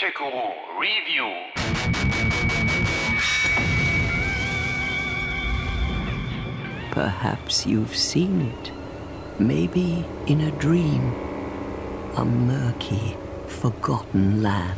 Gadget-Guru Review. Perhaps you've seen it. Maybe in a dream. A murky, forgotten land.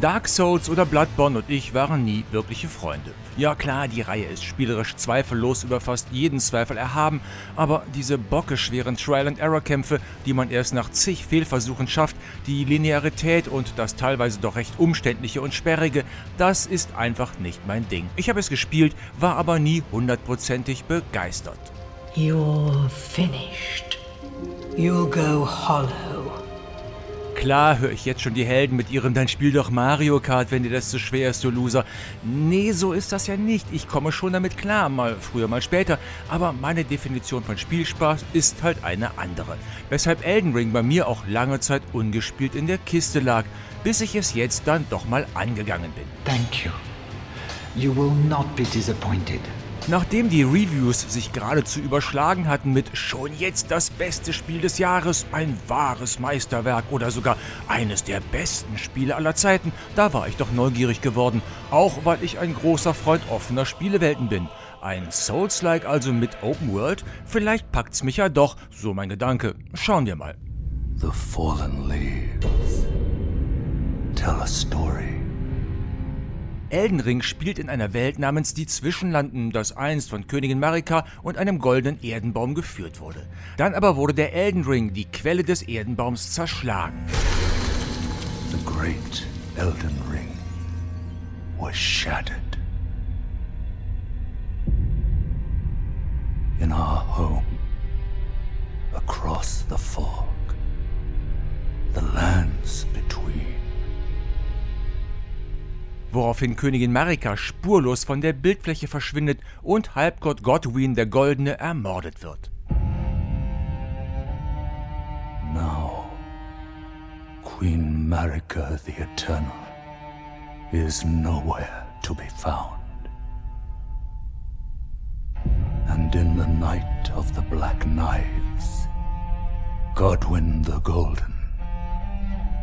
Dark Souls oder Bloodborne und ich waren nie wirkliche Freunde. Ja klar, die Reihe ist spielerisch zweifellos über fast jeden Zweifel erhaben, aber diese bockeschweren Trial-and-Error-Kämpfe, die man erst nach zig Fehlversuchen schafft, die Linearität und das teilweise doch recht umständliche und sperrige, das ist einfach nicht mein Ding. Ich habe es gespielt, war aber nie hundertprozentig begeistert. You're finished. You'll go hollow. Klar höre ich jetzt schon die Helden mit ihrem "Dann spiel doch Mario Kart, wenn dir das zu schwer ist, du Loser". Nee, so ist das ja nicht. Ich komme schon damit klar, mal früher, mal später. Aber meine Definition von Spielspaß ist halt eine andere. Weshalb Elden Ring bei mir auch lange Zeit ungespielt in der Kiste lag, bis ich es jetzt dann doch mal angegangen bin. Thank you. You will not be disappointed. Nachdem die Reviews sich geradezu überschlagen hatten mit schon jetzt das beste Spiel des Jahres, ein wahres Meisterwerk oder sogar eines der besten Spiele aller Zeiten, da war ich doch neugierig geworden, auch weil ich ein großer Freund offener Spielewelten bin. Ein Souls-like also mit Open World? Vielleicht packt's mich ja doch, so mein Gedanke. Schauen wir mal. The fallen leaves tell a story. Elden Ring spielt in einer Welt namens die Zwischenlanden, das einst von Königin Marika und einem goldenen Erdenbaum geführt wurde. Dann aber wurde der Elden Ring, die Quelle des Erdenbaums, zerschlagen. The great Elden Ring was shattered. In our home, across the fog, the lands between. Woraufhin Königin Marika spurlos von der Bildfläche verschwindet und Halbgott Godwin der Goldene ermordet wird. Now, Queen Marika the Eternal is nowhere to be found. And in the night of the Black Knives, Godwin the Golden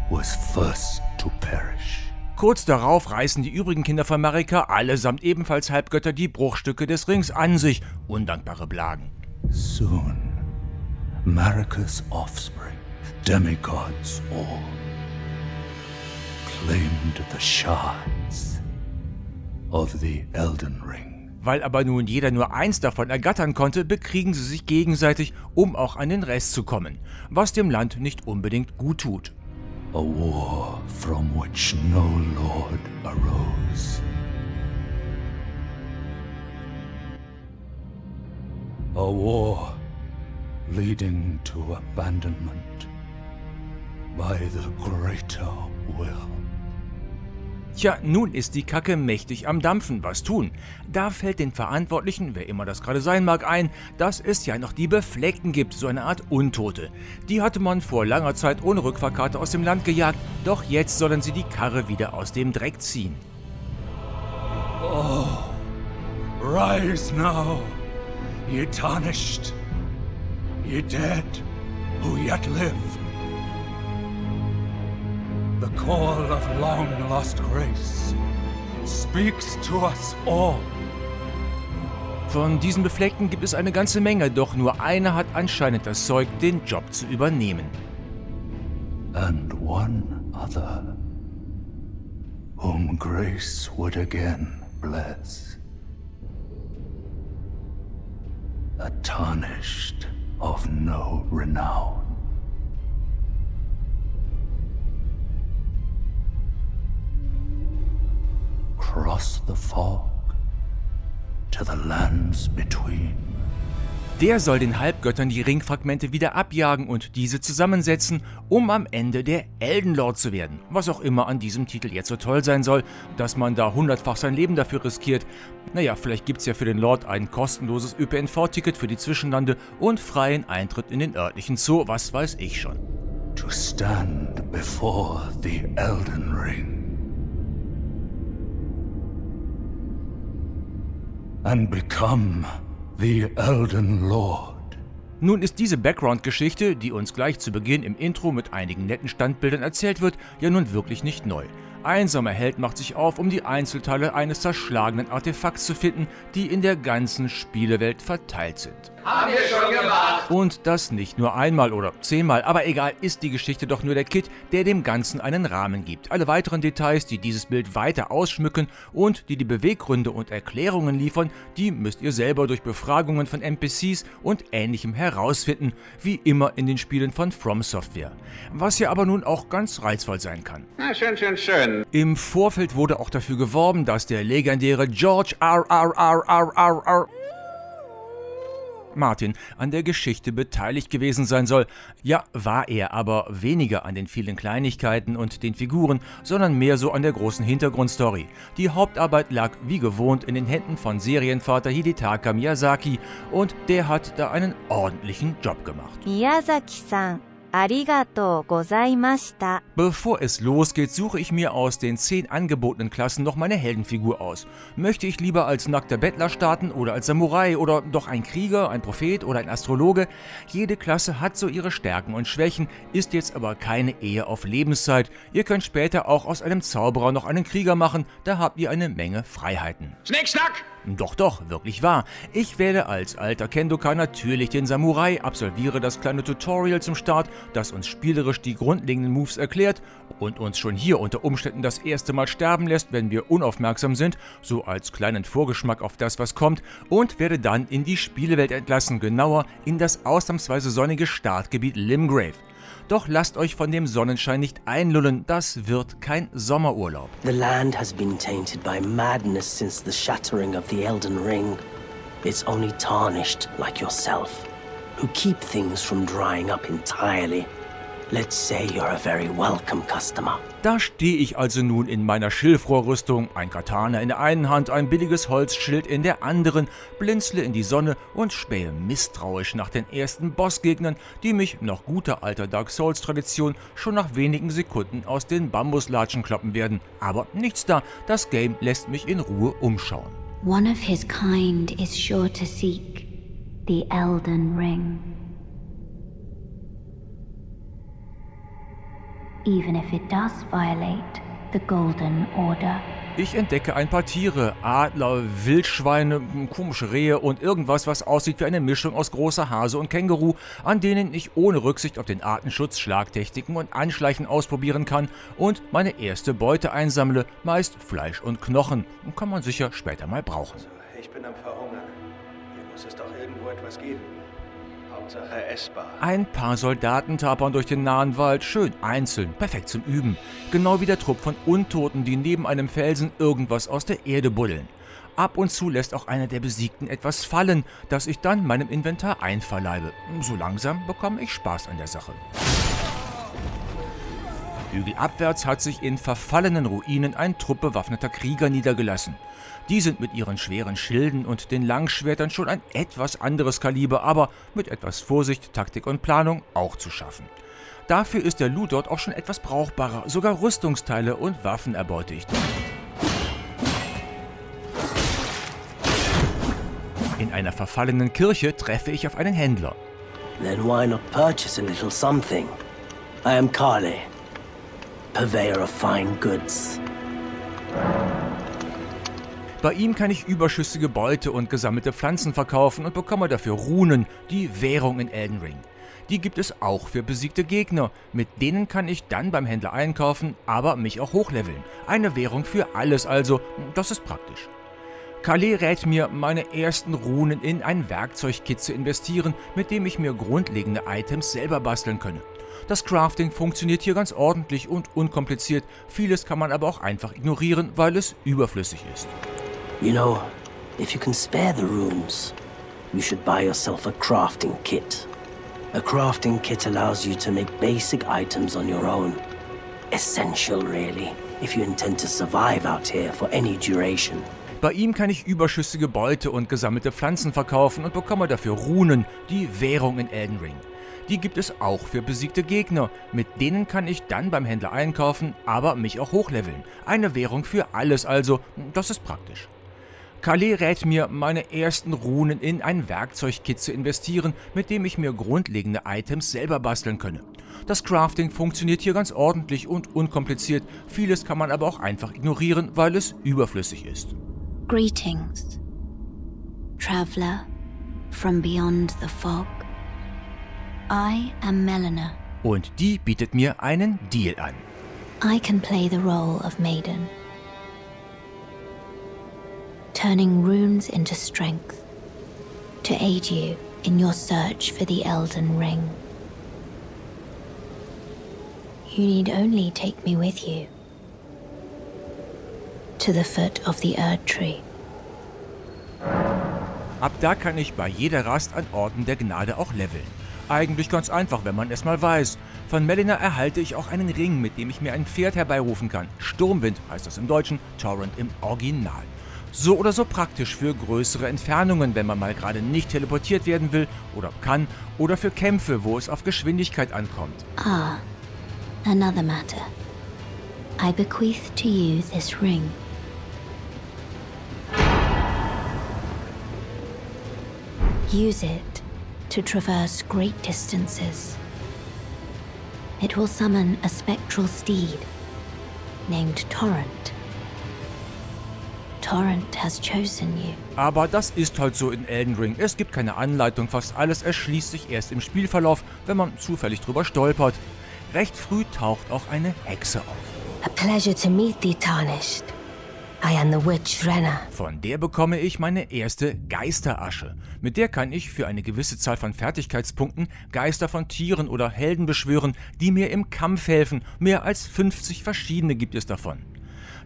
was first to perish. Kurz darauf reißen die übrigen Kinder von Marika, allesamt ebenfalls Halbgötter, die Bruchstücke des Rings an sich. Undankbare Blagen. Soon, Marikas offspring, demigods all, claimed the shards of the Elden Ring. Weil aber nun jeder nur eins davon ergattern konnte, bekriegen sie sich gegenseitig, um auch an den Rest zu kommen, was dem Land nicht unbedingt gut tut. A war from which no lord arose. A war leading to abandonment by the greater will. Tja, nun ist die Kacke mächtig am Dampfen, was tun? Da fällt den Verantwortlichen, wer immer das gerade sein mag, ein, dass es ja noch die Befleckten gibt, so eine Art Untote. Die hatte man vor langer Zeit ohne Rückfahrkarte aus dem Land gejagt, doch jetzt sollen sie die Karre wieder aus dem Dreck ziehen. Oh, rise now, ye tarnished, ye dead, who yet live. The call of long-lost grace speaks to us all. Von diesen Befleckten gibt es eine ganze Menge, doch nur einer hat anscheinend das Zeug, den Job zu übernehmen. And one other, whom grace would again bless. A tarnished of no renown. Cross the fog to the lands between. Der soll den Halbgöttern die Ringfragmente wieder abjagen und diese zusammensetzen, um am Ende der Elden Lord zu werden. Was auch immer an diesem Titel jetzt so toll sein soll, dass man da 100-fach sein Leben dafür riskiert. Naja, vielleicht gibt's ja für den Lord ein kostenloses ÖPNV-Ticket für die Zwischenlande und freien Eintritt in den örtlichen Zoo, was weiß ich schon. To stand before the Elden Ring. And become the Elden Lord. Nun ist diese Background-Geschichte, die uns gleich zu Beginn im Intro mit einigen netten Standbildern erzählt wird, ja nun wirklich nicht neu. einsamer Held macht sich auf, um die Einzelteile eines zerschlagenen Artefakts zu finden, die in der ganzen Spielewelt verteilt sind. Haben wir schon gemacht! Und das nicht nur einmal oder 10-mal, aber egal, ist die Geschichte doch nur der Kitt, der dem Ganzen einen Rahmen gibt. Alle weiteren Details, die dieses Bild weiter ausschmücken und die Beweggründe und Erklärungen liefern, die müsst ihr selber durch Befragungen von NPCs und Ähnlichem herausfinden, wie immer in den Spielen von From Software. Was ja aber nun auch ganz reizvoll sein kann. Na, schön, schön, schön. Im Vorfeld wurde auch dafür geworben, dass der legendäre George R. R. R. R. R. R. Martin an der Geschichte beteiligt gewesen sein soll. Ja, war er, aber weniger an den vielen Kleinigkeiten und den Figuren, sondern mehr so an der großen Hintergrundstory. Die Hauptarbeit lag wie gewohnt in den Händen von Serienvater Hidetaka Miyazaki und der hat da einen ordentlichen Job gemacht. Miyazaki-san. Arigatou gozaimashita. Bevor es losgeht, suche ich mir aus den 10 angebotenen Klassen noch meine Heldenfigur aus. Möchte ich lieber als nackter Bettler starten oder als Samurai oder doch ein Krieger, ein Prophet oder ein Astrologe? Jede Klasse hat so ihre Stärken und Schwächen, ist jetzt aber keine Ehe auf Lebenszeit. Ihr könnt später auch aus einem Zauberer noch einen Krieger machen, da habt ihr eine Menge Freiheiten. Schnick, schnack! Doch, doch, wirklich wahr. Ich wähle als alter Kendoka natürlich den Samurai, absolviere das kleine Tutorial zum Start, das uns spielerisch die grundlegenden Moves erklärt und uns schon hier unter Umständen das erste Mal sterben lässt, wenn wir unaufmerksam sind, so als kleinen Vorgeschmack auf das, was kommt, und werde dann in die Spielewelt entlassen, genauer in das ausnahmsweise sonnige Startgebiet Limgrave. Doch lasst euch von dem Sonnenschein nicht einlullen, das wird kein Sommerurlaub. The land has been tainted by madness since the shattering of the Elden Ring. It's only tarnished like yourself, who keep things from drying up entirely. Let's say you're a very welcome customer. Da stehe ich also nun in meiner Schilfrohrrüstung, ein Katana in der einen Hand, ein billiges Holzschild in der anderen, blinzle in die Sonne und spähe misstrauisch nach den ersten Bossgegnern, die mich nach guter alter Dark Souls Tradition schon nach wenigen Sekunden aus den Bambuslatschen kloppen werden. Aber nichts da, das Game lässt mich in Ruhe umschauen. One of his kind is sure to seek the Elden Ring. Even if it does violate the golden order. Ich entdecke ein paar Tiere, Adler, Wildschweine, komische Rehe und irgendwas, was aussieht wie eine Mischung aus großer Hase und Känguru, an denen ich ohne Rücksicht auf den Artenschutz Schlagtechniken und Anschleichen ausprobieren kann und meine erste Beute einsammle, meist Fleisch und Knochen, kann man sicher später mal brauchen. Also, ich bin am Verhungern, hier muss es doch irgendwo etwas geben. Ein paar Soldaten tapern durch den nahen Wald, schön einzeln, perfekt zum Üben. Genau wie der Trupp von Untoten, die neben einem Felsen irgendwas aus der Erde buddeln. Ab und zu lässt auch einer der Besiegten etwas fallen, das ich dann meinem Inventar einverleibe. So langsam bekomme ich Spaß an der Sache. Hügelabwärts hat sich in verfallenen Ruinen ein Trupp bewaffneter Krieger niedergelassen. Die sind mit ihren schweren Schilden und den Langschwertern schon ein etwas anderes Kaliber, aber mit etwas Vorsicht, Taktik und Planung auch zu schaffen. Dafür ist der Loot dort auch schon etwas brauchbarer, sogar Rüstungsteile und Waffen erbeute ich. In einer verfallenen Kirche treffe ich auf einen Händler. Then why not purchase a little something? I am Kalé. Purveyor of fine goods. Bei ihm kann ich überschüssige Beute und gesammelte Pflanzen verkaufen und bekomme dafür Runen, die Währung in Elden Ring. Die gibt es auch für besiegte Gegner, mit denen kann ich dann beim Händler einkaufen, aber mich auch hochleveln. Eine Währung für alles also, das ist praktisch. Kalé rät mir, meine ersten Runen in ein Werkzeugkit zu investieren, mit dem ich mir grundlegende Items selber basteln könne. Das Crafting funktioniert hier ganz ordentlich und unkompliziert, vieles kann man aber auch einfach ignorieren, weil es überflüssig ist. You know, if you can spare the runes, you should buy yourself a crafting kit. A crafting kit allows you to make basic items on your own. Essential really, if you intend to survive out here for any duration. Bei ihm kann ich überschüssige Beute und gesammelte Pflanzen verkaufen und bekomme dafür Runen, die Währung in Elden Ring. Die gibt es auch für besiegte Gegner, mit denen kann ich dann beim Händler einkaufen, aber mich auch hochleveln. Eine Währung für alles also, das ist praktisch. Kalé rät mir, meine ersten Runen in ein Werkzeugkit zu investieren, mit dem ich mir grundlegende Items selber basteln könne. Das Crafting funktioniert hier ganz ordentlich und unkompliziert, vieles kann man aber auch einfach ignorieren, weil es überflüssig ist. Greetings, Traveler from beyond the fog. I am Melina. Und die bietet mir einen Deal an. I can play the role of Maiden. Turning runes into strength to aid you in your search for the Elden Ring. You need only take me with you to the foot of the Erdtree. Ab da kann ich bei jeder Rast an Orten der Gnade auch leveln. Eigentlich ganz einfach, wenn man es mal weiß. Von Melina erhalte ich auch einen Ring, mit dem ich mir ein Pferd herbeirufen kann. Sturmwind heißt das im Deutschen, Torrent im Original. So oder so praktisch für größere Entfernungen, wenn man mal gerade nicht teleportiert werden will oder kann, oder für Kämpfe, wo es auf Geschwindigkeit ankommt. Ah, another matter. I bequeath to you this ring. Use it to traverse great distances. It will summon a spectral steed named Torrent. Torrent has chosen you. Aber das ist halt so in Elden Ring. Es gibt keine Anleitung, fast alles erschließt sich erst im Spielverlauf, wenn man zufällig drüber stolpert. Recht früh taucht auch eine Hexe auf. A pleasure to meet thee, Tarnished. I am the witch Renna. Von der bekomme ich meine erste Geisterasche. Mit der kann ich für eine gewisse Zahl von Fertigkeitspunkten Geister von Tieren oder Helden beschwören, die mir im Kampf helfen. Mehr als 50 verschiedene gibt es davon.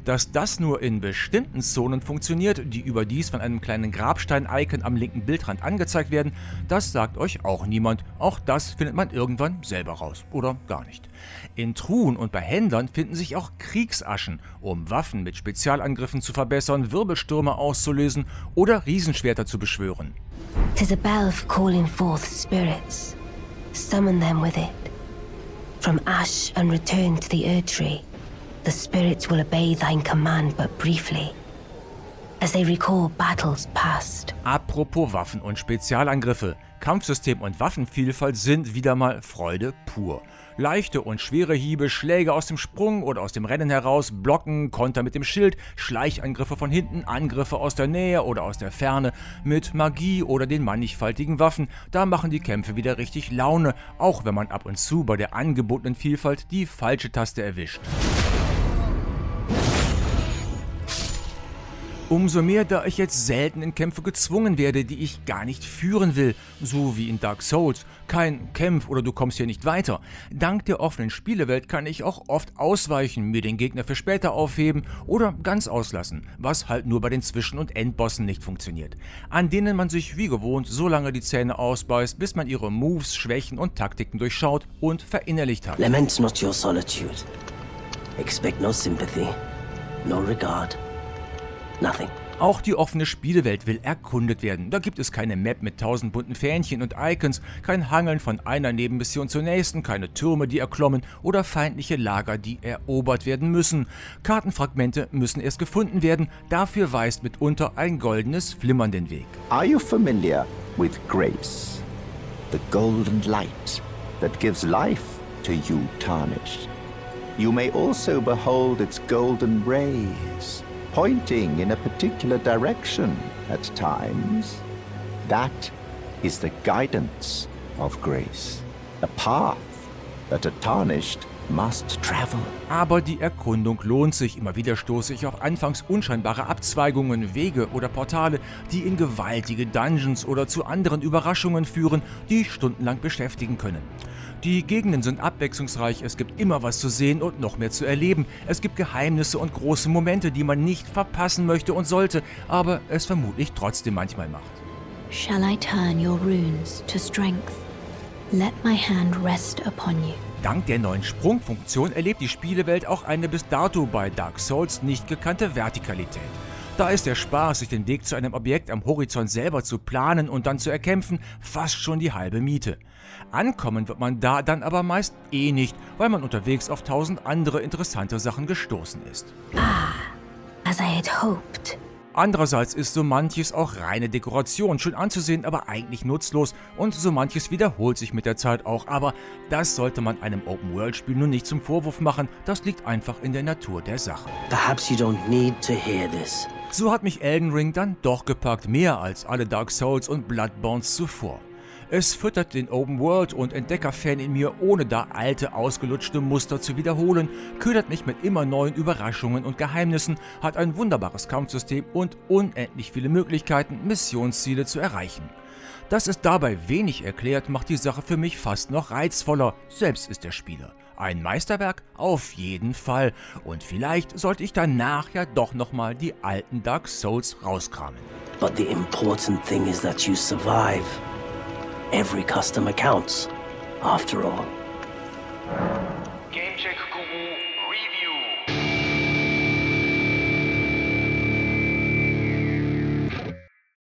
Dass das nur in bestimmten Zonen funktioniert, die überdies von einem kleinen Grabstein-Icon am linken Bildrand angezeigt werden, das sagt euch auch niemand. Auch das findet man irgendwann selber raus. Oder gar nicht. In Truhen und bei Händlern finden sich auch Kriegsaschen, um Waffen mit Spezialangriffen zu verbessern, Wirbelstürme auszulösen oder Riesenschwerter zu beschwören. Tis a belf calling forth spirits. Summon them with it. From ash and return to the Erdtree. The spirits will obey thine command but briefly, as they recall battles past. Apropos Waffen und Spezialangriffe. Kampfsystem und Waffenvielfalt sind wieder mal Freude pur. Leichte und schwere Hiebe, Schläge aus dem Sprung oder aus dem Rennen heraus, Blocken, Konter mit dem Schild, Schleichangriffe von hinten, Angriffe aus der Nähe oder aus der Ferne, mit Magie oder den mannigfaltigen Waffen. Da machen die Kämpfe wieder richtig Laune, auch wenn man ab und zu bei der angebotenen Vielfalt die falsche Taste erwischt. Umso mehr, da ich jetzt selten in Kämpfe gezwungen werde, die ich gar nicht führen will, so wie in Dark Souls. Kein Kämpf oder du kommst hier nicht weiter. Dank der offenen Spielewelt kann ich auch oft ausweichen, mir den Gegner für später aufheben oder ganz auslassen, was halt nur bei den Zwischen- und Endbossen nicht funktioniert. An denen man sich wie gewohnt so lange die Zähne ausbeißt, bis man ihre Moves, Schwächen und Taktiken durchschaut und verinnerlicht hat. Lament not your solitude. Expect no sympathy, no regard. Nothing. Auch die offene Spielewelt will erkundet werden. Da gibt es keine Map mit 1000 bunten Fähnchen und Icons, kein Hangeln von einer Nebenmission zur nächsten, keine Türme, die erklommen oder feindliche Lager, die erobert werden müssen. Kartenfragmente müssen erst gefunden werden, dafür weist mitunter ein goldenes Flimmern den Weg. Are you familiar with grace? The golden light that gives life to you tarnished. You may also behold its golden rays. Pointing in a particular direction at times, that is the guidance of grace, a path that a tarnished must travel. Aber die Erkundung lohnt sich. Immer wieder stoße ich auf anfangs unscheinbare Abzweigungen, Wege oder Portale, die in gewaltige Dungeons oder zu anderen Überraschungen führen, die stundenlang beschäftigen können. Die Gegenden sind abwechslungsreich, es gibt immer was zu sehen und noch mehr zu erleben. Es gibt Geheimnisse und große Momente, die man nicht verpassen möchte und sollte, aber es vermutlich trotzdem manchmal macht. Shall I turn your runes to strength? Let my hand rest upon you. Dank der neuen Sprungfunktion erlebt die Spielewelt auch eine bis dato bei Dark Souls nicht gekannte Vertikalität. Da ist der Spaß, sich den Weg zu einem Objekt am Horizont selber zu planen und dann zu erkämpfen, fast schon die halbe Miete. Ankommen wird man da dann aber meist eh nicht, weil man unterwegs auf 1000 andere interessante Sachen gestoßen ist. Ah, as I had hoped, Andererseits ist so manches auch reine Dekoration, schön anzusehen, aber eigentlich nutzlos, und so manches wiederholt sich mit der Zeit auch, aber das sollte man einem Open-World-Spiel nun nicht zum Vorwurf machen, das liegt einfach in der Natur der Sache. Perhaps you don't need to hear this. So hat mich Elden Ring dann doch gepackt, mehr als alle Dark Souls und Bloodborns zuvor. Es füttert den Open-World- und Entdecker-Fan in mir, ohne da alte, ausgelutschte Muster zu wiederholen, ködert mich mit immer neuen Überraschungen und Geheimnissen, hat ein wunderbares Kampfsystem und unendlich viele Möglichkeiten, Missionsziele zu erreichen. Dass es dabei wenig erklärt, macht die Sache für mich fast noch reizvoller, selbst ist der Spieler. Ein Meisterwerk? Auf jeden Fall. Und vielleicht sollte ich danach ja doch nochmal die alten Dark Souls rauskramen. But the important thing is that you survive. Every customer counts, after all. Game check